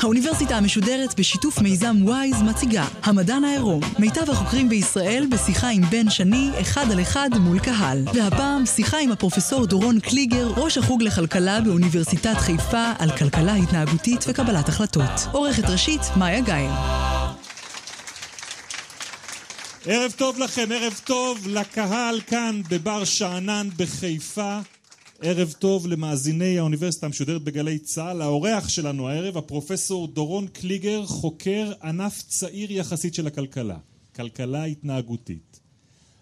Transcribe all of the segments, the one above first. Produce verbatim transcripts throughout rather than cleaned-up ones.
האוניברסיטה המשודרת בשיתוף מיזם וויז מציגה המדען העירום, מיטב החוקרים בישראל בשיחה עם בן שני אחד על אחד מול קהל. והפעם שיחה עם הפרופסור דורון קליגר, ראש החוג לכלכלה באוניברסיטת חיפה, על כלכלה התנהגותית וקבלת החלטות. עורכת ראשית מאיה גאיל. ערב טוב לכם, ערב טוב לקהל כאן בבר שאנן בחיפה. ערב טוב למאזיני האוניברסיטה המשודרת בגלי צה"ל. האורח שלנו הערב, הפרופסור דורון קליגר, חוקר ענף צעיר יחסית של הכלכלה, כלכלה התנהגותית.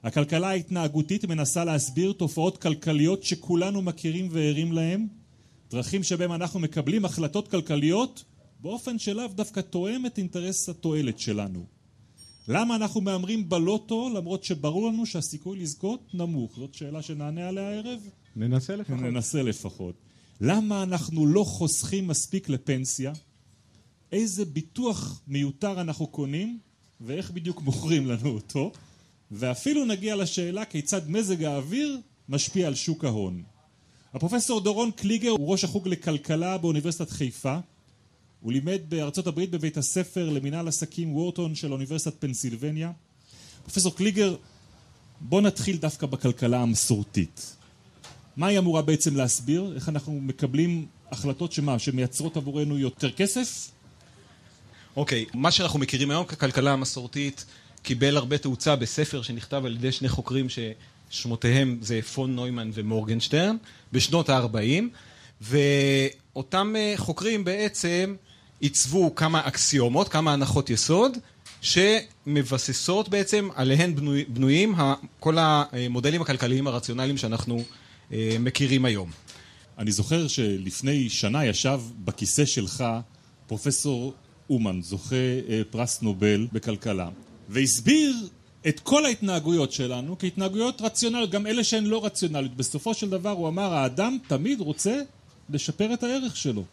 הכלכלה ההתנהגותית מנסה להסביר תופעות כלכליות שכולנו מכירים וערים להם, דרכים שבהם אנחנו מקבלים החלטות כלכליות באופן שלאו דווקא תואם את אינטרס התועלת שלנו. למה אנחנו מאמרים בלוטו למרות שברור לנו שהסיכוי לזכות נמוך? זאת שאלה שנענה עליה הערב. ננסה לפחות. ננסה לפחות. למה אנחנו לא חוסכים מספיק לפנסיה? איזה ביטוח מיותר אנחנו קונים, ואיך בדיוק מוכרים לנו אותו? ואפילו נגיע לשאלה כיצד מזג האוויר משפיע על שוק ההון. הפרופסור דורון קליגר הוא ראש החוג לכלכלה באוניברסיטת חיפה. הוא לימד בארצות הברית בבית הספר למינהל עסקים וורטון של אוניברסיטת פנסילבניה. פרופסור קליגר, בוא נתחיל דווקא בכלכלה המסורתית. מה היא אמורה בעצם להסביר? איך אנחנו מקבלים החלטות שמה, שמייצרות עבורנו יותר כסף? אוקיי, okay, מה שאנחנו מכירים היום ככלכלה המסורתית קיבל הרבה תאוצה בספר שנכתב על ידי שני חוקרים ששמותיהם זה פון נוימן ומורגנשטרן בשנות ה-ארבעים, ואותם חוקרים בעצם עיצבו כמה אקסיומות, כמה הנחות יסוד שמבססות בעצם, עליהן בנוי, בנויים כל המודלים הכלכליים הרציונליים שאנחנו מכירים היום. אני זוכר שלפני שנה ישב בכיסא שלך פרופסור אומן, זוכה פרס נובל בכלכלה, והסביר את כל ההתנהגויות שלנו כהתנהגויות רציונליות, גם אלה שהן לא רציונליות. בסופו של דבר הוא אמר, האדם תמיד רוצה לשפר את הערך שלו,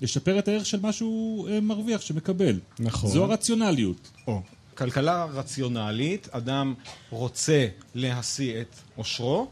לשפר את הערך של מה שהוא מרוויח, שמקבל. נכון. זו הרציונליות. או. כלכלה רציונלית, אדם רוצה להשיא את עושרו,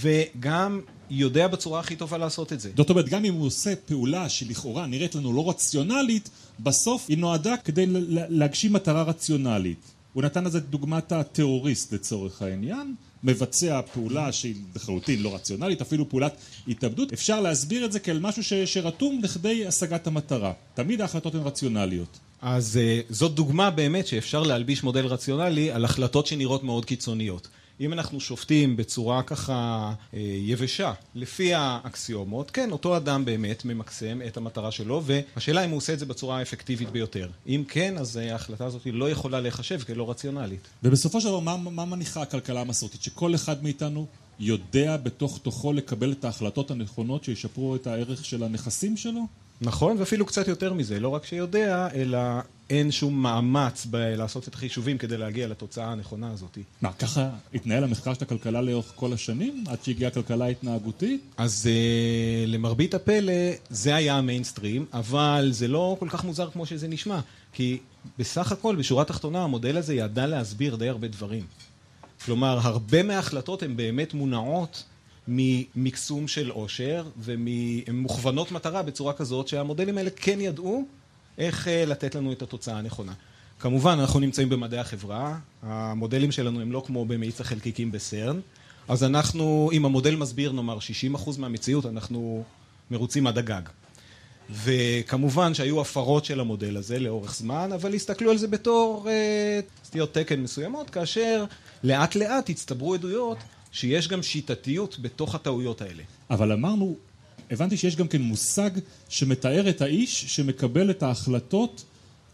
וגם יודע בצורה הכי טובה לעשות את זה. זאת אומרת, גם אם הוא עושה פעולה שלכאורה נראית לנו לא רציונלית, בסוף היא נועדה כדי להגשים מטרה רציונלית. הוא נתן לזה דוגמת הטרוריסט לצורך העניין, מבצע פעולה שהיא לחלוטין לא רציונלית, אפילו פעולת התאבדות. אפשר להסביר את זה כאל משהו ש- שרתום לכדי השגת המטרה. תמיד ההחלטות הן רציונליות. אז זאת דוגמה באמת שאפשר להלביש מודל רציונלי על החלטות שנראות מאוד קיצוניות. אם אנחנו שופטים בצורה ככה יבשה, לפי האקסיומות, כן, אותו אדם באמת ממקסם את המטרה שלו, והשאלה אם הוא עושה את זה בצורה האפקטיבית ביותר. אם כן, אז ההחלטה הזאת לא יכולה להיחשב כלא רציונלית. ובסופו של דבר, מה, מה מניחה הכלכלה המסורתית? שכל אחד מאיתנו יודע בתוך תוכו לקבל את ההחלטות הנכונות שישפרו את הערך של הנכסים שלו? נכון, ואפילו קצת יותר מזה. לא רק שיודע, אלא אין שום מאמץ לעשות את החישובים כדי להגיע לתוצאה הנכונה הזאת. מה, ככה התנהל המחקר של הכלכלה לאורך כל השנים, עד שהגיעה הכלכלה ההתנהגותית? אז למרבית הפלא, זה היה המיינסטרים, אבל זה לא כל כך מוזר כמו שזה נשמע, כי בסך הכל, בשורה התחתונה, המודל הזה ידע להסביר די הרבה דברים. כלומר, הרבה מההחלטות הן באמת מונעות ממקסום של עושר, ומוכוונות מטרה בצורה כזאת שהמודלים האלה כן ידעו איך לתת לנו את התוצאה הנכונה. כמובן, אנחנו נמצאים במדעי החברה, המודלים שלנו הם לא כמו במאיץ החלקיקים בסרן, אז אנחנו, אם המודל מסביר, נאמר, שישים אחוז מהמציאות, אנחנו מרוצים עד הגג. וכמובן שהיו הפרות של המודל הזה לאורך זמן, אבל הסתכלו על זה בתור סטיות תקן מסוימות, כאשר לאט לאט הצטברו עדויות שיש גם שיטתיות בתוך הטעויות האלה. אבל אמרנו, הבנתי שיש גם כן מושג שמתאר את האיש שמקבל את ההחלטות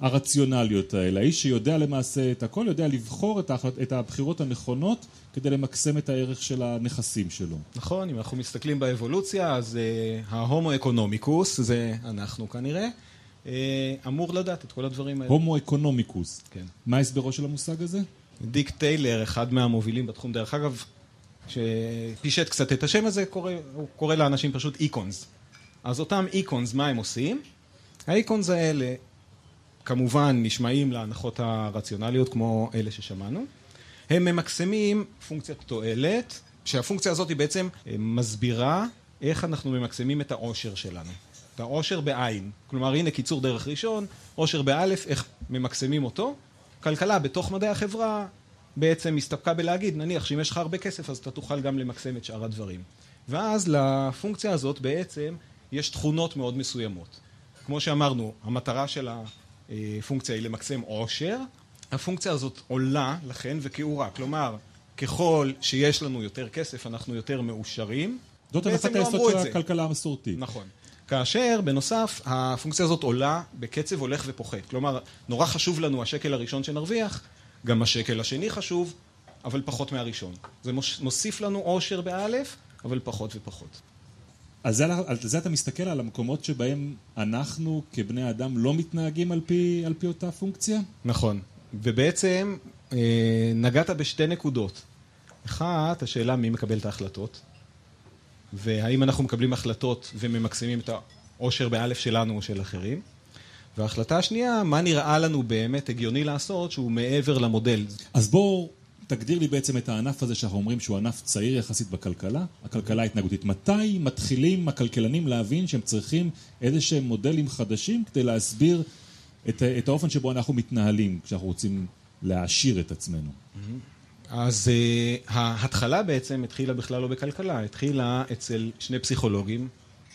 הרציונליות האלה. האיש שיודע למעשה את הכל, יודע לבחור את, ההחלט, את הבחירות הנכונות כדי למקסם את הערך של הנכסים שלו. נכון, אם אנחנו מסתכלים באבולוציה, אז uh, ההומו אקונומיקוס, זה אנחנו כנראה, uh, אמור לדעת את כל הדברים האלה. הומו אקונומיקוס. כן. מה ההסברו של המושג הזה? דיק טיילר, אחד מהמובילים בתחום. דרך אגב, שפישט קצת את השם הזה, הוא קורא לאנשים פשוט איקונס. אז אותם איקונס, מה הם עושים? האיקונס האלה כמובן נשמעים להנחות הרציונליות כמו אלה ששמענו. הם ממקסמים פונקציית תועלת, שהפונקציה הזאת היא בעצם מסבירה איך אנחנו ממקסמים את העושר שלנו. את העושר בעין. כלומר, הנה קיצור דרך ראשון, עושר באלף, איך ממקסמים אותו. כלכלה בתוך מדעי החברה בעצם הסתפקה בלהגיד, נניח שאם יש לך הרבה כסף, אז אתה תוכל גם למקסם את שאר הדברים. ואז לפונקציה הזאת בעצם יש תכונות מאוד מסוימות. כמו שאמרנו, המטרה של הפונקציה היא למקסם עושר. הפונקציה הזאת עולה לכן וכאורה. כלומר, ככל שיש לנו יותר כסף, אנחנו יותר מאושרים. זאת הנחת היסוד של הכלכלה המסורתית. נכון. כאשר, בנוסף, הפונקציה הזאת עולה בקצב הולך ופוחת. כלומר, נורא חשוב לנו השקל הראשון שנרוויח, גם השקל השני חשוב, אבל פחות מהראשון. זה מוסיף לנו עושר באלף, אבל פחות ופחות. אז זה, על זה אתה מסתכל על המקומות שבהם אנחנו כבני אדם לא מתנהגים על פי, על פי אותה פונקציה? נכון. ובעצם נגעת בשתי נקודות. אחת, השאלה מי מקבל את ההחלטות, והאם אנחנו מקבלים החלטות וממקסמים את העושר באלף שלנו או של אחרים. וההחלטה השנייה, מה נראה לנו באמת הגיוני לעשות שהוא מעבר למודל. אז בואו תגדיר לי בעצם את הענף הזה שאנחנו אומרים שהוא ענף צעיר יחסית בכלכלה, הכלכלה ההתנהגותית. מתי מתחילים הכלכלנים להבין שהם צריכים איזשהם מודלים חדשים כדי להסביר את, את האופן שבו אנחנו מתנהלים כשאנחנו רוצים להעשיר את עצמנו? אז uh, ההתחלה בעצם התחילה בכלל לא בכלכלה, התחילה אצל שני פסיכולוגים,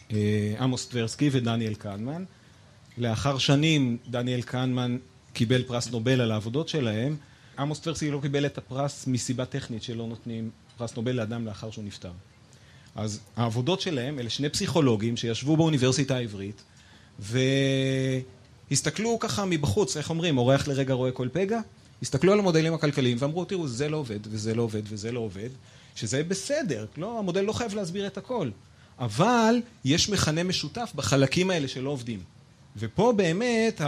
uh, עמוס טברסקי ודניאל קהנמן. לאחר שנים דניאל קהנמן קיבל פרס נובל על העבודות שלהם. עמוס טברסקי לא קיבל את הפרס מסיבה טכנית שלא נותנים פרס נובל לאדם לאחר שהוא נפטר. אז העבודות שלהם, אלה שני פסיכולוגים שישבו באוניברסיטה העברית והסתכלו ככה מבחוץ, איך אומרים, אורח לרגע רואה כל פגע, הסתכלו על המודלים הכלכליים ואמרו, תראו, זה לא עובד וזה לא עובד וזה לא עובד, שזה בסדר, לא, המודל לא חייב להסביר את הכל, אבל יש מכנה משותף בחלקים האלה שלא עובדים. ופה באמת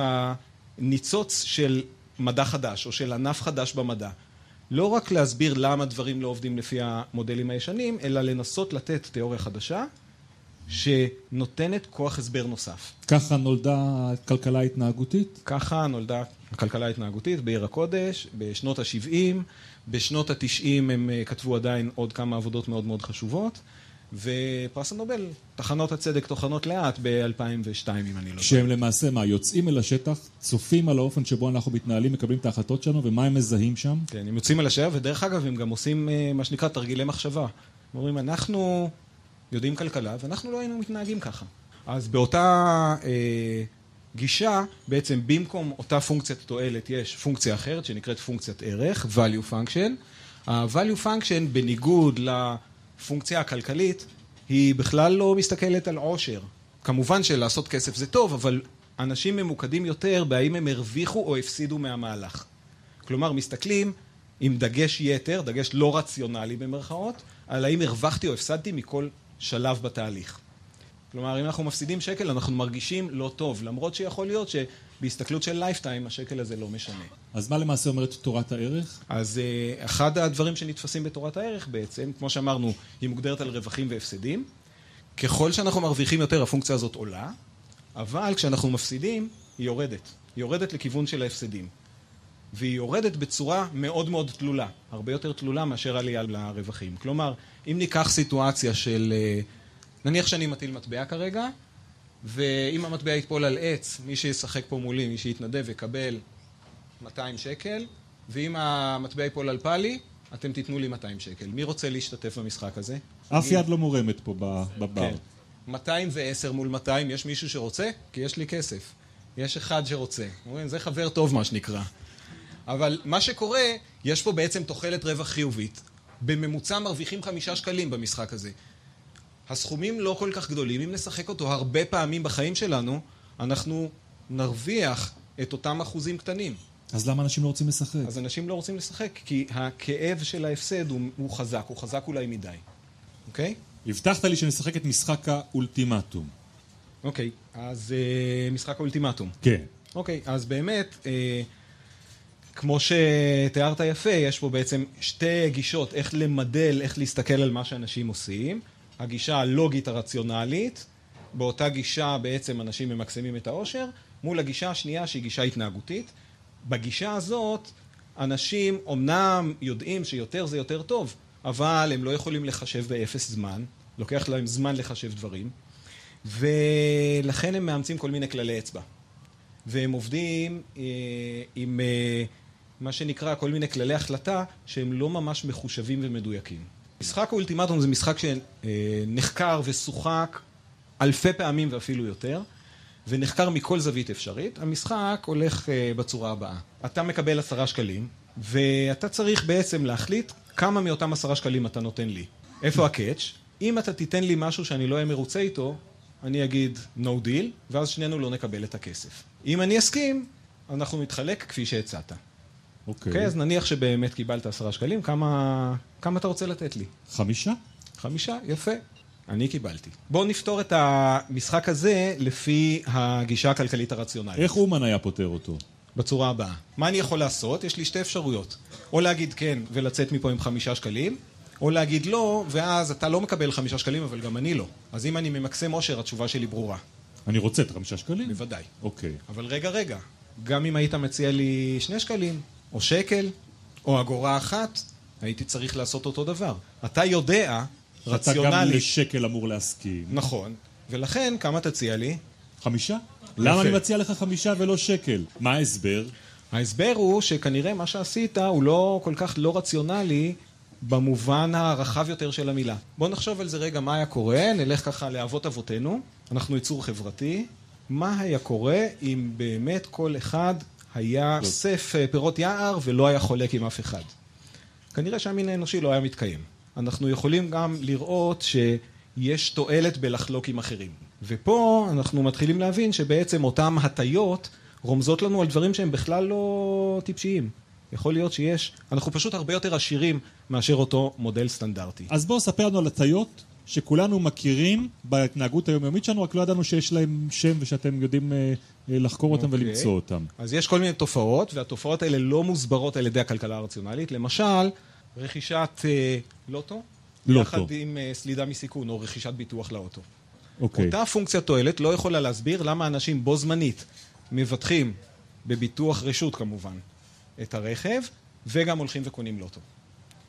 הניצוץ של מדע חדש או של ענף חדש במדע, לא רק להסביר למה דברים לא עובדים לפי המודלים הישנים, אלא לנסות לתת תיאוריה חדשה שנותנת כוח הסבר נוסף. ככה נולדה כלכלה התנהגותית? ככה נולדה כלכלה התנהגותית בעיר הקודש, בשנות ה-שבעים. בשנות ה-תשעים הם כתבו עדיין עוד כמה עבודות מאוד מאוד חשובות. ופרס הנובל, תחנות הצדק, תחנות לאט, ב-אלפיים ושתיים, אם אני לא יודע. שהם למעשה מה? יוצאים אל השטח, צופים על האופן שבו אנחנו מתנהלים, מקבלים את ההחלטות שלנו, ומה הם מזהים שם? כן, הם יוצאים אל השטח, ודרך אגב, הם גם עושים מה שנקרא תרגילי מחשבה. אומרים, אנחנו יודעים כלכלה, ואנחנו לא היינו מתנהגים ככה. אז באותה אה, גישה, בעצם במקום אותה פונקציית תועלת, יש פונקציה אחרת, שנקראת פונקציית ערך, Value Function. ה-Value Function, בניגוד לפונקציה הכלכלית, היא בכלל לא מסתכלת על עושר. כמובן שלעשות כסף זה טוב, אבל אנשים ממוקדים יותר בהאם הם הרוויחו או הפסידו מהמהלך. כלומר, מסתכלים עם דגש יתר, דגש לא רציונלי במרכאות, על האם הרווחתי או הפסדתי מכל שלב בתהליך. כלומר, אם אנחנו מפסידים שקל, אנחנו מרגישים לא טוב, למרות שיכול להיות שבהסתכלות של לייפטיים, השקל הזה לא משנה. אז מה למעשה אומרת תורת הערך? אז אחד הדברים שנתפסים בתורת הערך בעצם, כמו שאמרנו, היא מוגדרת על רווחים והפסדים. ככל שאנחנו מרוויחים יותר, הפונקציה הזאת עולה, אבל כשאנחנו מפסידים, היא יורדת. היא יורדת לכיוון של ההפסדים. והיא יורדת בצורה מאוד מאוד תלולה, הרבה יותר תלולה מאשר עלייה לרווחים. כלומר, אם ניקח סיטואציה של, נניח שאני מטיל מטבע כרגע, ואם המטבע יתפול על עץ, מי שישחק פה מולי, מי שיתנדב יקבל מאתיים שקל, ואם המטבע יפול על פלי, אתם תיתנו לי מאתיים שקל. מי רוצה להשתתף במשחק הזה? אף יד לא מורמת פה בבר. כן. מאתיים ועשר מול מאתיים, יש מישהו שרוצה? כי יש לי כסף. יש אחד שרוצה. זה חבר טוב מה שנקרא. אבל מה שקורה, יש פה בעצם תוחלת רווח חיובית. בממוצע מרוויחים חמישה שקלים במשחק הזה. הסכומים לא כל כך גדולים. אם נשחק אותו הרבה פעמים בחיים שלנו, אנחנו נרוויח את אותם אחוזים קטנים. אז למה אנשים לא רוצים לשחק? אז אנשים לא רוצים לשחק, כי הכאב של ההפסד הוא, הוא חזק, הוא חזק אולי מדי. אוקיי? הבטחת לי שנשחק את משחק האולטימטום. אוקיי, אז uh, משחק האולטימטום. כן. אוקיי, אז באמת Uh, כמו שתיארת יפה, יש פה בעצם שתי גישות, איך למדל, איך להסתכל על מה שאנשים עושים. הגישה הלוגית הרציונלית, באותה גישה בעצם אנשים ממקסמים את העושר, מול הגישה השנייה שהיא גישה התנהגותית. בגישה הזאת אנשים אומנם יודעים שיותר זה יותר טוב, אבל הם לא יכולים לחשב באפס זמן, לוקח להם זמן לחשב דברים, ולכן הם מאמצים כל מיני כללי אצבע. והם עובדים אה, עם אה, מה שנקרא כל מיני כללי החלטה שהם לא ממש מחושבים ומדויקים. משחק האולטימטום זה משחק שנחקר ושוחק אלפי פעמים ואפילו יותר, ונחקר מכל זווית אפשרית. המשחק הולך אה, בצורה הבאה. אתה מקבל עשרה שקלים, ואתה צריך בעצם להחליט כמה מאותם עשרה שקלים אתה נותן לי. איפה הקאץ'? אם אתה תיתן לי משהו שאני לא אהיה מרוצה איתו, אני אגיד no deal, ואז שנינו לא נקבל את הכסף. אם אני אסכים, אנחנו נתחלק כפי שהצעת. אוקיי. Okay. Okay, אז נניח שבאמת קיבלת עשרה שקלים, כמה, כמה אתה רוצה לתת לי? חמישה? חמישה, יפה. אני קיבלתי. בואו נפתור את המשחק הזה לפי הגישה הכלכלית הרציונלית. איך אומן היה פותר אותו? בצורה הבאה. מה אני יכול לעשות? יש לי שתי אפשרויות. או להגיד כן ולצאת מפה עם חמישה שקלים, או להגיד לא, ואז אתה לא מקבל חמישה שקלים, אבל גם אני לא. אז אם אני ממקסם עושר, התשובה שלי ברורה. אני רוצה את חמישה שקלים? בוודאי. אוקיי. אבל רגע, רגע. גם אם היית מציע לי שני שקלים, או שקל, או אגורה אחת, הייתי צריך לעשות אותו דבר. אתה יודע, רציונלי... אתה גם לשקל אמור להסכים. נכון. ולכן, כמה תציע לי? חמישה? למה אני מציע לך חמישה ולא שקל? מה ההסבר? ההסבר הוא שכנראה מה שעשית הוא לא כל כך לא רציונלי, במובן הרחב יותר של המילה. בואו נחשוב על זה רגע מה היה קורה, נלך ככה לאבות אבותינו, אנחנו יצור חברתי, מה היה קורה אם באמת כל אחד היה סף פירות יער ולא היה חולק עם אף אחד. כנראה שהמין האנושי לא היה מתקיים. אנחנו יכולים גם לראות שיש תועלת בלחלוק עם אחרים. ופה אנחנו מתחילים להבין שבעצם אותם הטיות רומזות לנו על דברים שהם בכלל לא טיפשיים. יכול להיות שיש, אנחנו פשוט הרבה יותר עשירים מאשר אותו מודל סטנדרטי. אז בואו ספר לנו על הטיות שכולנו מכירים בהתנהגות היומיומית שלנו, רק לא ידענו שיש להם שם ושאתם יודעים אה, לחקור אותם okay. ולמצוא אותם. אז יש כל מיני תופעות, והתופעות האלה לא מוסברות על ידי הכלכלה הרציונלית. למשל, רכישת אה, לוטו, לוטו, יחד עם אה, סלידה מסיכון או רכישת ביטוח לאוטו. Okay. אותה פונקציה תועלת לא יכולה להסביר למה אנשים בו זמנית מבטחים בביטוח רשות כמובן. את הרכב, וגם הולכים וקונים לוטו.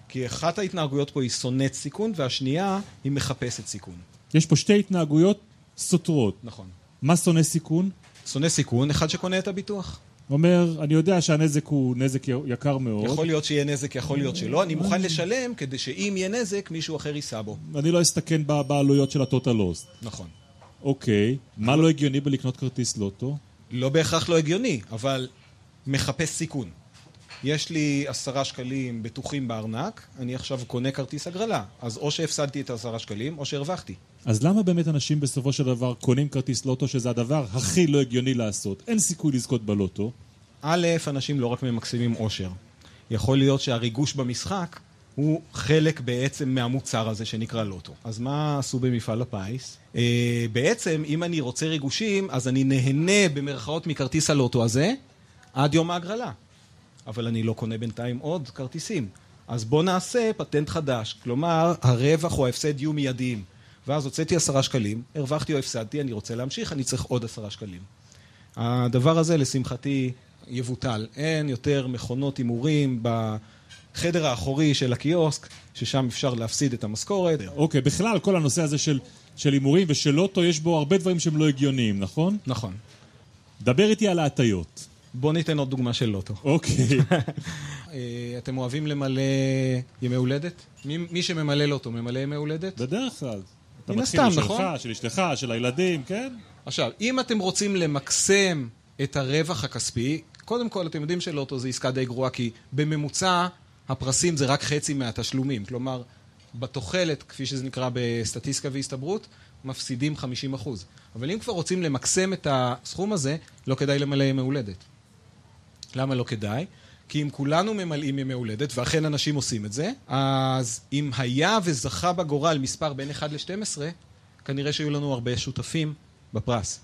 כי אחת ההתנהגויות פה היא שונאת סיכון, והשנייה היא מחפשת סיכון. יש פה שתי התנהגויות סותרות. נכון. מה שונא סיכון? שונא סיכון, אחד שקונה את הביטוח. אומר, אני יודע שהנזק הוא נזק יקר מאוד. יכול להיות שיהיה נזק, יכול להיות שלא. אני מוכן לשלם כדי שאם יהיה נזק, מישהו אחר יישא בו. אני לא אסתכן בעלויות של הטוטל לוס. נכון. אוקיי. מה לא הגיוני בלקנות כרטיס לוטו? לא בהכרח לא הגיוני, אבל מחפש סיכון. יש לי עשרה שקלים בטוחים בארנק, אני עכשיו קונה כרטיס הגרלה. אז או שהפסדתי את עשרה שקלים, או שהרווחתי. אז למה באמת אנשים בסופו של דבר קונים כרטיס לוטו, שזה הדבר הכי לא הגיוני לעשות? אין סיכוי לזכות בלוטו. א', אנשים לא רק ממקסימים עושר. יכול להיות שהריגוש במשחק הוא חלק בעצם מהמוצר הזה שנקרא לוטו. אז מה עשו במפעל הפיס? אה, בעצם, אם אני רוצה ריגושים, אז אני נהנה במרכאות מכרטיס הלוטו הזה, עד יום ההגרלה. אבל אני לא קונה בינתיים עוד כרטיסים. אז בוא נעשה פטנט חדש. כלומר, הרווח או ההפסד יהיו מיידיים. ואז הוצאתי עשרה שקלים, הרווחתי או הפסדתי, אני רוצה להמשיך, אני צריך עוד עשרה שקלים. הדבר הזה, לשמחתי, יבוטל. אין יותר מכונות הימורים בחדר האחורי של הקיוסק, ששם אפשר להפסיד את המשכורת. אוקיי, בכלל, כל הנושא הזה של, של הימורים ושל לוטו, יש בו הרבה דברים שהם לא הגיוניים, נכון? נכון. דבר איתי על ההטיות. בוא ניתן עוד דוגמה של לוטו. אוקיי. אתם אוהבים למלא ימי הולדת? מי, מי שממלא לוטו ממלא ימי הולדת? בדרך כלל. אתה מתחיל סתם, שלך, נכון? של אשתך, של הילדים, כן? עכשיו, אם אתם רוצים למקסם את הרווח הכספי, קודם כל אתם יודעים שלוטו זה עסקה די גרועה, כי בממוצע הפרסים זה רק חצי מהתשלומים. כלומר, בתוחלת, כפי שזה נקרא בסטטיסטיקה והסתברות, מפסידים חמישים אחוז. אבל אם כבר רוצים למקסם את הסכום הזה, לא כדאי למלא ימי הולדת. למה לא כדאי? כי אם כולנו ממלאים ימי הולדת, ואכן אנשים עושים את זה, אז אם היה וזכה בגורל מספר בין אחד לשתים עשרה, כנראה שיהיו לנו הרבה שותפים בפרס.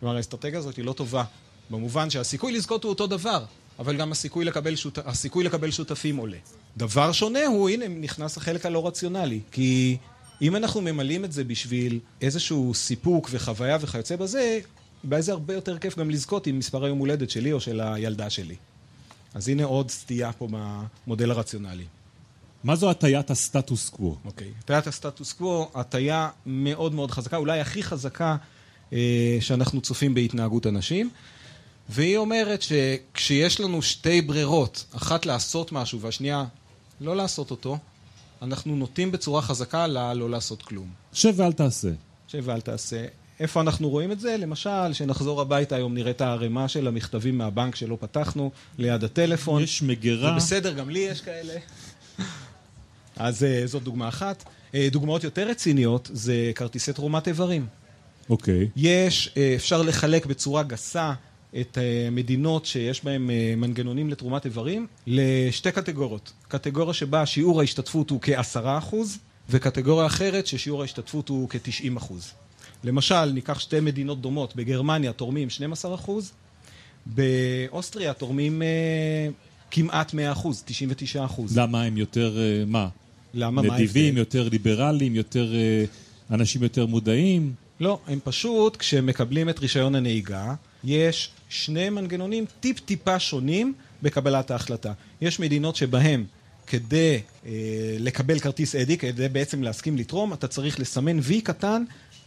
כלומר, האסטרטגיה הזאת היא לא טובה, במובן שהסיכוי לזכות הוא אותו דבר, אבל גם הסיכוי לקבל, שות... הסיכוי לקבל שותפים עולה. דבר שונה הוא, הנה, נכנס החלק הלא רציונלי, כי אם אנחנו ממלאים את זה בשביל איזשהו סיפוק וחוויה וכיוצא בזה, באיזה הרבה יותר כיף גם לזכות עם מספר היום הולדת שלי או של הילדה שלי. אז הנה עוד סטייה פה במודל הרציונלי. מה זו הטיית הסטטוס קוו? אוקיי, הטיית הסטטוס קוו, הטיה מאוד מאוד חזקה, אולי הכי חזקה אה, שאנחנו צופים בהתנהגות אנשים, והיא אומרת שכשיש לנו שתי ברירות, אחת לעשות משהו והשנייה לא לעשות אותו, אנחנו נוטים בצורה חזקה ללא לעשות כלום. שב ואל תעשה. שב ואל תעשה. איפה אנחנו רואים את זה? למשל, שנחזור הביתה היום, נראה את הערימה של המכתבים מהבנק שלא פתחנו, ליד הטלפון. יש מגירה. ובסדר, גם לי יש כאלה. אז זאת דוגמה אחת. דוגמאות יותר רציניות זה כרטיסי תרומת איברים. אוקיי. יש, אפשר לחלק בצורה גסה את מדינות שיש בהן מנגנונים לתרומת איברים לשתי קטגוריות. קטגוריה שבה שיעור ההשתתפות הוא כעשרה אחוז, וקטגוריה אחרת ששיעור ההשתתפות הוא כתשעים אחוז. למשל, ניקח שתי מדינות דומות. בגרמניה תורמים שנים עשר אחוז, באוסטריה תורמים כמעט מאה אחוז, תשעים ותשעה אחוז. למה הם יותר, מה? למה? נדיבים, יותר ליברליים, יותר אנשים יותר מודעים? לא, הם פשוט, כשמקבלים את רישיון הנהיגה, יש שני מנגנונים טיפ-טיפה שונים בקבלת ההחלטה. יש מדינות שבהם כדי לקבל כרטיס אדי, כדי בעצם להסכים לתרום, אתה צריך לסמן וי קטן,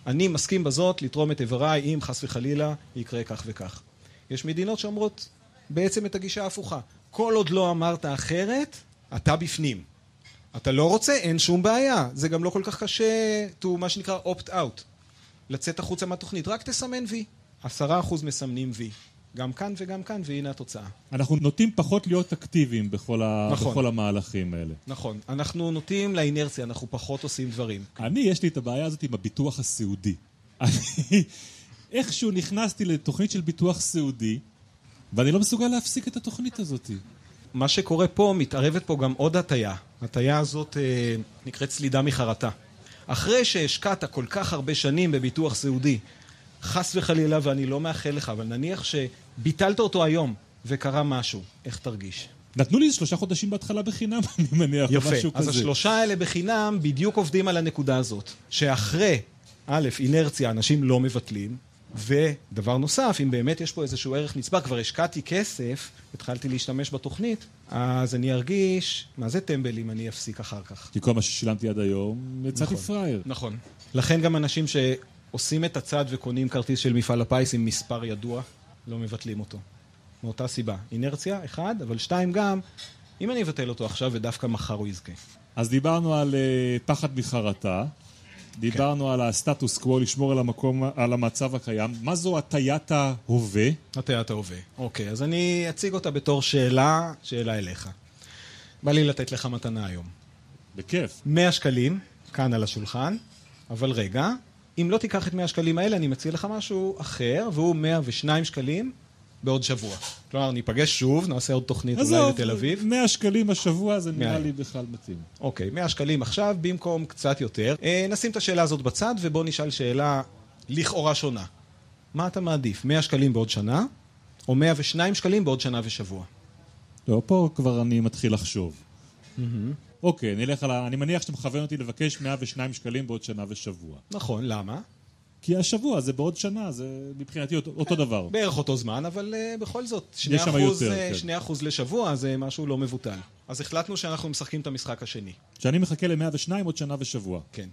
אני מסכים בזאת לתרום את עבריי, אם חס וחלילה יקרה כך וכך. יש מדינות שאומרות בעצם את הגישה ההפוכה. כל עוד לא אמרת אחרת, אתה בפנים. אתה לא רוצה, אין שום בעיה. זה גם לא כל כך קשה, תו, מה שנקרא opt-out. לצאת החוצה מהתוכנית, רק תסמן וי. עשרה אחוז מסמנים וי. גם כאן וגם כאן, והנה התוצאה. אנחנו נוטים פחות להיות אקטיביים בכל, ה... נכון. בכל המהלכים האלה. נכון. אנחנו נוטים לאינרציה, אנחנו פחות עושים דברים. אני, יש לי את הבעיה הזאת עם הביטוח הסיעודי. אני, איכשהו נכנסתי לתוכנית של ביטוח סיעודי, ואני לא מסוגל להפסיק את התוכנית הזאת. מה שקורה פה, מתערבת פה גם עוד הטיה. הטיה הזאת אה, נקראת סלידה מחרטה. אחרי שהשקעת כל כך הרבה שנים בביטוח סיעודי, חס וחלילה, ואני לא מאחל לך, אבל נניח שביטלת אותו היום וקרה משהו, איך תרגיש? נתנו לי שלושה חודשים בהתחלה בחינם, אני מניח. יפה, אז השלושה האלה בחינם בדיוק עובדים על הנקודה הזאת, שאחרי, א', אינרציה, אנשים לא מבטלים, ודבר נוסף, אם באמת יש פה איזשהו ערך נצבר, כבר השקעתי כסף, התחלתי להשתמש בתוכנית, אז אני ארגיש, מה זה טמבל אם אני אפסיק אחר כך? כי כל מה ששילמתי עד היום, יצאתי פראייר. נכון. לכן גם אנשים ש... עושים את הצד וקונים כרטיס של מפעל הפיס עם מספר ידוע, לא מבטלים אותו. מאותה סיבה. אינרציה, אחד, אבל שתיים גם, אם אני אבטל אותו עכשיו ודווקא מחר הוא יזכה. אז דיברנו על uh, פחד מחרטה, דיברנו כן. על הסטטוס קוו, לשמור על, המקום, על המצב הקיים. מה זו הטיית ההווה? הטיית ההווה. אוקיי, אז אני אציג אותה בתור שאלה, שאלה אליך. בא לי לתת לך מתנה היום. בכיף. מאה שקלים, כאן על השולחן, אבל רגע, אם לא תיקח את מאה שקלים האלה, אני מציע לך משהו אחר, והוא מאה ושניים שקלים בעוד שבוע. כלומר, ניפגש שוב, נעשה עוד תוכנית אולי בתל אביב. מאה שקלים השבוע, זה נראה לי בכלל מתאים. אוקיי, מאה שקלים עכשיו, במקום קצת יותר. נשים את השאלה הזאת בצד, ובואו נשאל שאלה לכאורה שונה. מה אתה מעדיף? מאה שקלים בעוד שנה, או מאה ושניים שקלים בעוד שנה ושבוע? לא, פה כבר אני מתחיל לחשוב. אוקיי, נלך על ה... אני מניח שאתה מכוון אותי לבקש מאה ושניים שקלים בעוד שנה ושבוע. נכון, למה? כי השבוע זה בעוד שנה, זה מבחינתי אותו, אותו דבר. בערך אותו זמן, אבל uh, בכל זאת, שני אחוז, יותר, uh, כן. שני אחוז לשבוע זה משהו לא מבוטל. אז החלטנו שאנחנו משחקים את המשחק השני. שאני מחכה ל-מאה ושניים עוד שנה ושבוע. כן.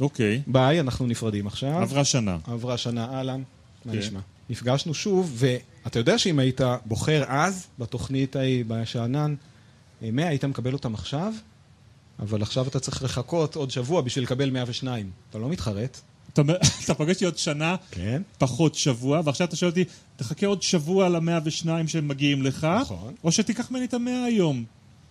אוקיי. ביי, אנחנו נפרדים עכשיו. עברה שנה. עברה שנה, אהלן. מה כן. נשמע? נפגשנו שוב, ואתה יודע שאם היית בוחר אז, בתוכנית ההיא, בשענן, מאה היית מקבל אותם עכשיו, אבל עכשיו אתה צריך לחכות עוד שבוע בשביל לקבל מאה ושניים. אתה לא מתחרט. אתה פגשתי עוד שנה, פחות שבוע, ועכשיו אתה שואל אותי, תחכה עוד שבוע ל-מאה ושניים שהם מגיעים לך, או שתיקח ממני את המאה היום.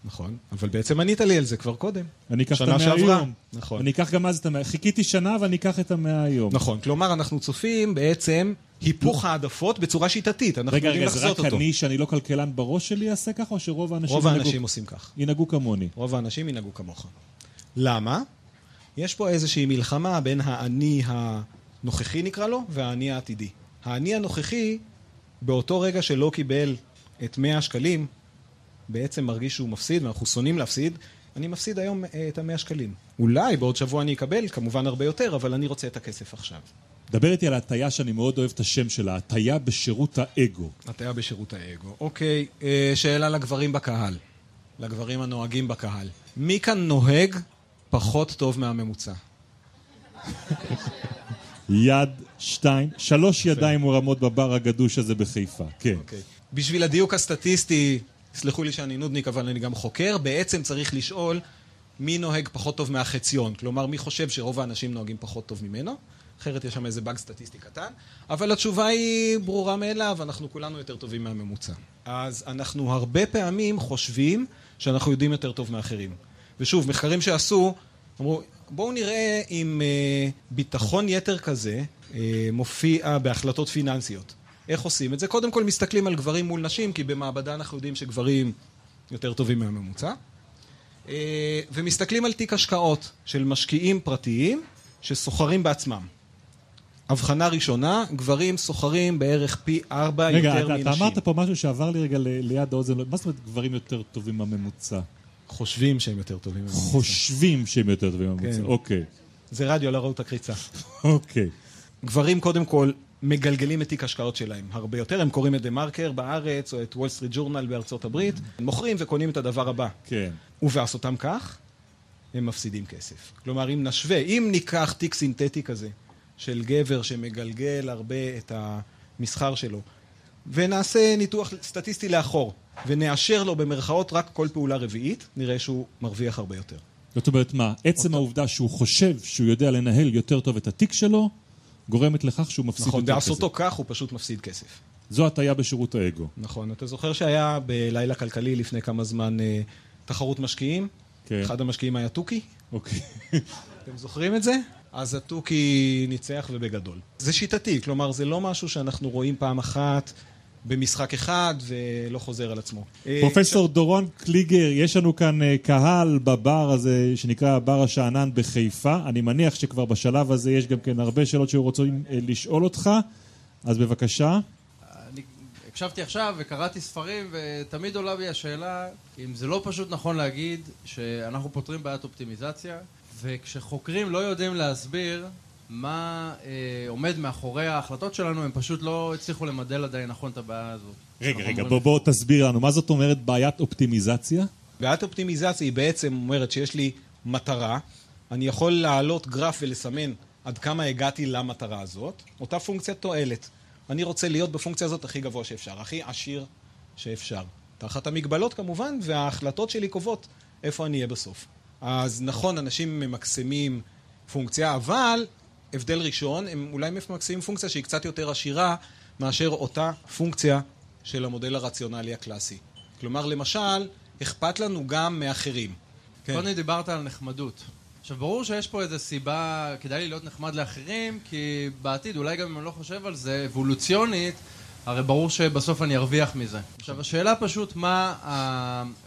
נכון, אבל בעצם ענית לי על זה כבר קודם. אני אקח את המאה היום. נכון. אני אקח גם אז את המאה. חיכיתי שנה ואני אקח את המאה היום. נכון, כלומר אנחנו צופים בעצם היפוך העדפות בצורה שיטתית. רגע, רגע, זה רק אני שאני לא כלכלן בראש שלי יעשה כך, או שרוב האנשים... רוב האנשים עושים כך. ינהגו כמוני. רוב האנשים ינהגו כמוך. למה? יש פה איזושהי מלחמה בין האני הנוכחי נקרא לו, והאני העתידי. האני הנוכחי, באותו רגע שלא קיבל את מאה שקלים, בעצם מרגיש שהוא מפסיד, ואנחנו שונאים להפסיד, אני מפסיד היום את המאה שקלים. אולי בעוד שבוע אני אקבל, כמובן הרבה יותר, אבל אני רוצה את הכסף עכשיו. דבר איתי על הטיה שאני מאוד אוהב את השם שלה, הטיה בשירות האגו. הטיה בשירות האגו. אוקיי, שאלה לגברים בקהל. לגברים הנוהגים בקהל. מי כאן נוהג פחות טוב מהממוצע? יד, שתיים, שלוש ידיים מורמות בבר הגדוש הזה בחיפה. כן. בשביל הדיוק הסטטיסטי, סלחו לי שאני נודניק, אבל אני גם חוקר, בעצם צריך לשאול מי נוהג פחות טוב מהחציון. כלומר, מי חושב שרוב האנשים נוהגים פחות טוב ממנו? אחרת יש שם איזה באג סטטיסטי קטן, אבל התשובה היא ברורה מאליו, אנחנו כולנו יותר טובים מהממוצע. אז אנחנו הרבה פעמים חושבים שאנחנו יודעים יותר טוב מאחרים. ושוב, מחקרים שעשו, אמרו, בואו נראה אם אה, ביטחון יתר כזה אה, מופיע בהחלטות פיננסיות. איך עושים את זה? קודם כל מסתכלים על גברים מול נשים, כי במעבדה אנחנו יודעים שגברים יותר טובים מהממוצע. אה, ומסתכלים על תיק השקעות של משקיעים פרטיים שסוחרים בעצמם. הבחנה ראשונה, גברים סוחרים בערך פי ארבע יותר מנשים. רגע, אתה אמרת פה משהו שעבר לי רגע ליד האוזן. מה זאת אומרת גברים יותר טובים מהממוצע? חושבים שהם יותר טובים מהממוצע. חושבים שהם יותר טובים מהממוצע, אוקיי. זה רדיו, לא ראו את הקריצה. אוקיי. גברים קודם כל מגלגלים את תיק השקעות שלהם. הרבה יותר, הם קוראים את דה מרקר בארץ, או את וול סטריט ג'ורנל בארצות הברית. הם מוכרים וקונים את הדבר הבא. כן. ובעשותם כך, הם מפסידים כסף. כלומר, אם נשווה, אם ניקח תיק סינתטי כזה, של גבר שמגלגל הרבה את המסחר שלו, ונעשה ניתוח סטטיסטי לאחור, ונאשר לו במרכאות רק כל פעולה רביעית, נראה שהוא מרוויח הרבה יותר. זאת אומרת מה, עצם העובדה שהוא חושב שהוא יודע לנהל יותר טוב את התיק שלו, גורמת לכך שהוא מפסיד יותר כסף. נכון, בעשותו כך הוא פשוט מפסיד כסף. זו הטעיה בשירות האגו. נכון, אתה זוכר שהיה בלילה כלכלי לפני כמה זמן תחרות משקיעים? כן. אחד המשקיעים היה תוקי. אוקיי. אתם זוכרים את זה? אז התוקי ניצח ובגדול. זה שיטתי, כלומר זה לא משהו שאנחנו רואים פעם אחת במשחק אחד ולא חוזר על עצמו. פרופסור דורון קליגר, יש לנו כאן קהל בבר הזה שנקרא בר השענן בחיפה. אני מניח שכבר בשלב הזה יש גם כן הרבה שאלות שהוא רוצה לשאול אותך, אז בבקשה. אני הקשבתי עכשיו וקראתי ספרים ותמיד עולה בי השאלה אם זה לא פשוט נכון להגיד שאנחנו פותרים בעיית אופטימיזציה, וכשחוקרים לא יודעים להסביר מה אה, עומד מאחורי ההחלטות שלנו, הם פשוט לא הצליחו למדל עדיין נכון את הבעיה הזו. רגע, רגע, בוא, בוא תסביר לנו. מה זאת אומרת בעיית אופטימיזציה? בעיית אופטימיזציה היא בעצם אומרת שיש לי מטרה, אני יכול להעלות גרף ולסמן עד כמה הגעתי למטרה הזאת, אותה פונקציה תועלת. אני רוצה להיות בפונקציה הזאת הכי גבוה שאפשר, הכי עשיר שאפשר. תחת המגבלות כמובן, וההחלטות שלי קובעות איפה אני אהיה בסוף. אז נכון, אנשים ממקסמים פונקציה, אבל הבדל ראשון, הם אולי ממקסמים פונקציה שהיא קצת יותר עשירה מאשר אותה פונקציה של המודל הרציונלי הקלאסי. כלומר, למשל, אכפת לנו גם מאחרים. קודם דיברת על נחמדות. עכשיו, ברור שיש פה איזו סיבה, כדאי לי להיות נחמד לאחרים, כי בעתיד, אולי גם אם אני לא חושב על זה, אבולוציונית, הרי ברור שבסוף אני ארוויח מזה. עכשיו, השאלה פשוט מה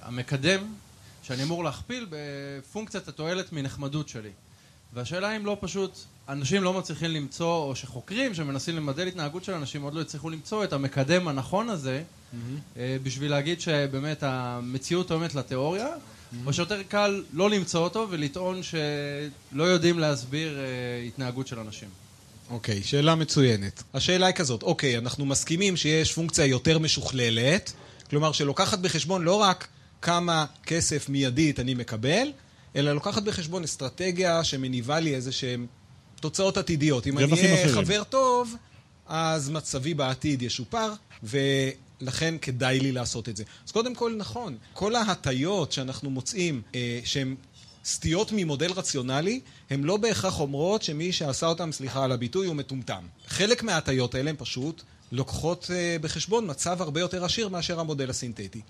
המקדם, שאני אמור להכפיל בפונקציית התועלת מנחמדות שלי. והשאלה אם לא פשוט, אנשים לא מצליחים למצוא, או שחוקרים שמנסים למדל התנהגות של אנשים, עוד לא יצליחו למצוא את המקדם הנכון הזה, mm-hmm. בשביל להגיד שבאמת המציאות תואמת לתיאוריה, mm-hmm. או שיותר קל לא למצוא אותו ולטעון שלא יודעים להסביר התנהגות של אנשים. אוקיי, okay, שאלה מצוינת. השאלה היא כזאת, אוקיי, okay, אנחנו מסכימים שיש פונקציה יותר משוכללת, כלומר שלוקחת בחשבון לא רק כמה כסף מיידית אני מקבל, אלא לוקחת בחשבון אסטרטגיה שמניבה לי איזה שהם תוצאות עתידיות. אם אני אהיה חבר טוב, אז מצבי בעתיד ישופר, ולכן כדאי לי לעשות את זה. אז קודם כל, נכון, כל ההטיות שאנחנו מוצאים, אה, שהן סטיות ממודל רציונלי, הן לא בהכרח אומרות שמי שעשה אותם, סליחה על הביטוי, הוא מטומטם. חלק מההטיות האלה הן פשוט לוקחות אה, בחשבון מצב הרבה יותר עשיר מאשר המודל הסינתטי.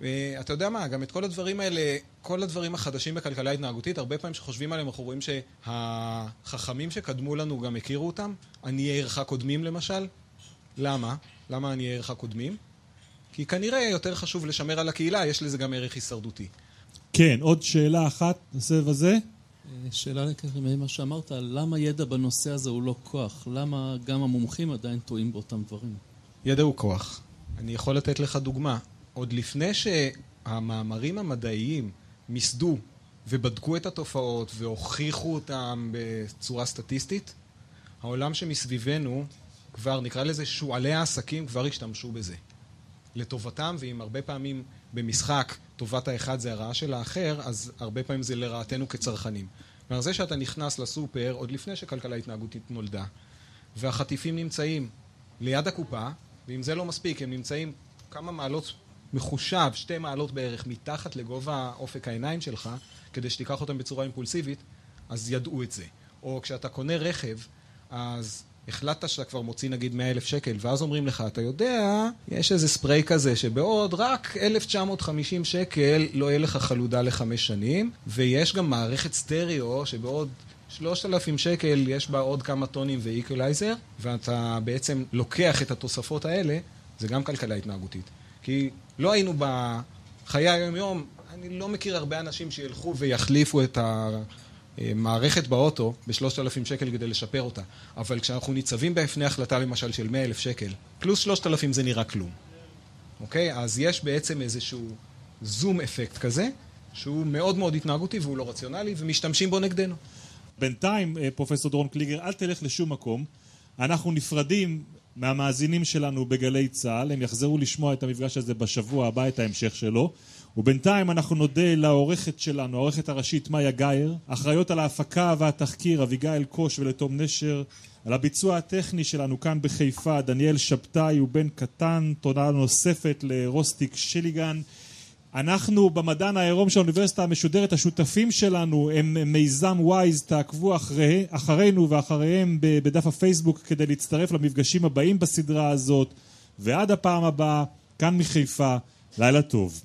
ואתה יודע מה, גם את כל הדברים האלה, כל הדברים החדשים בכלכלה ההתנהגותית, הרבה פעמים שחושבים עליהם, אנחנו רואים שהחכמים שקדמו לנו גם הכירו אותם. עניי עירך קודמים למשל. למה? למה עניי עירך קודמים? כי כנראה יותר חשוב לשמר על הקהילה, יש לזה גם ערך הישרדותי. כן, עוד שאלה אחת בסבב הזה. שאלה לקחת ממה שאמרת, למה ידע בנושא הזה הוא לא כוח? למה גם המומחים עדיין טועים באותם דברים? ידע הוא כוח. אני יכול לתת לך דוגמה. עוד לפני שהמאמרים המדעיים מסדו ובדקו את התופעות והוכיחו אותם בצורה סטטיסטית, העולם שמסביבנו, כבר נקרא לזה שועלי העסקים, כבר השתמשו בזה. לטובתם, ואם הרבה פעמים במשחק טובת האחד זה הרעה של האחר, אז הרבה פעמים זה לרעתנו כצרכנים. כלומר, זה שאתה נכנס לסופר עוד לפני שכלכלה התנהגותית נולדה, והחטיפים נמצאים ליד הקופה, ואם זה לא מספיק, הם נמצאים כמה מעלות מחושב, שתי מעלות בערך, מתחת לגובה אופק העיניים שלך, כדי שתיקח אותם בצורה אימפולסיבית, אז ידעו את זה. או כשאתה קונה רכב, אז החלטת שאתה כבר מוציא נגיד מאה אלף שקל, ואז אומרים לך, אתה יודע, יש איזה ספרי כזה שבעוד רק אלף תשע מאות וחמישים שקל לא יהיה לך חלודה לחמש שנים, ויש גם מערכת סטריאו שבעוד שלושת אלפים שקל יש בה עוד כמה טונים ואיקולייזר, ואתה בעצם לוקח את התוספות האלה, זה גם כלכלה התנהגותית. כי לא היינו בחיי היום-יום, אני לא מכיר הרבה אנשים שילכו ויחליפו את ה... מערכת באוטו בשלושת אלפים שקל כדי לשפר אותה. אבל כשאנחנו ניצבים בפני החלטה למשל של מאה אלף שקל, פלוס שלושת אלפים זה נראה כלום. אוקיי? אז יש בעצם איזשהו זום אפקט כזה, שהוא מאוד מאוד התנהגותי והוא לא רציונלי, ומשתמשים בו נגדנו. בינתיים, פרופסור דורון קליגר, אל תלך לשום מקום. אנחנו נפרדים מהמאזינים שלנו בגלי צהל. הם יחזרו לשמוע את המפגש הזה בשבוע הבא, את ההמשך שלו. ובינתיים אנחנו נודה לעורכת שלנו, העורכת הראשית מאיה גאיר, אחראיות על ההפקה והתחקיר אביגיל קוש ולתום נשר, על הביצוע הטכני שלנו כאן בחיפה, דניאל שבתאי ובן קטן, תודה נוספת לרוסטיק שליגן. אנחנו במדען העירום של האוניברסיטה המשודרת, השותפים שלנו הם מיזם ווייז, תעקבו אחרי, אחרינו ואחריהם בדף הפייסבוק כדי להצטרף למפגשים הבאים בסדרה הזאת, ועד הפעם הבאה, כאן מחיפה, לילה טוב.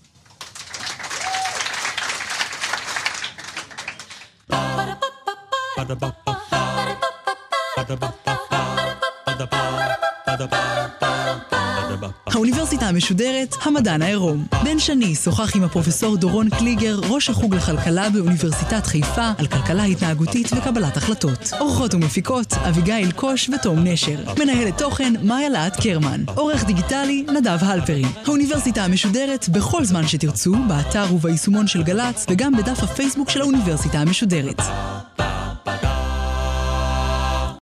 האוניברסיטה המשודרת, המדען העירום. בן שני שוחח עם הפרופסור דורון קליגר, ראש החוג לכלכלה באוניברסיטת חיפה, על כלכלה התנהגותית וקבלת החלטות. עורכות ומפיקות, אביגיל קוש ותום נשר. מנהלת תוכן, מאיה להט קרמן. עורך דיגיטלי, נדב הלפרי. האוניברסיטה המשודרת בכל זמן שתרצו, באתר וביישומון של גלץ, וגם בדף הפייסבוק של האוניברסיטה המשודרת.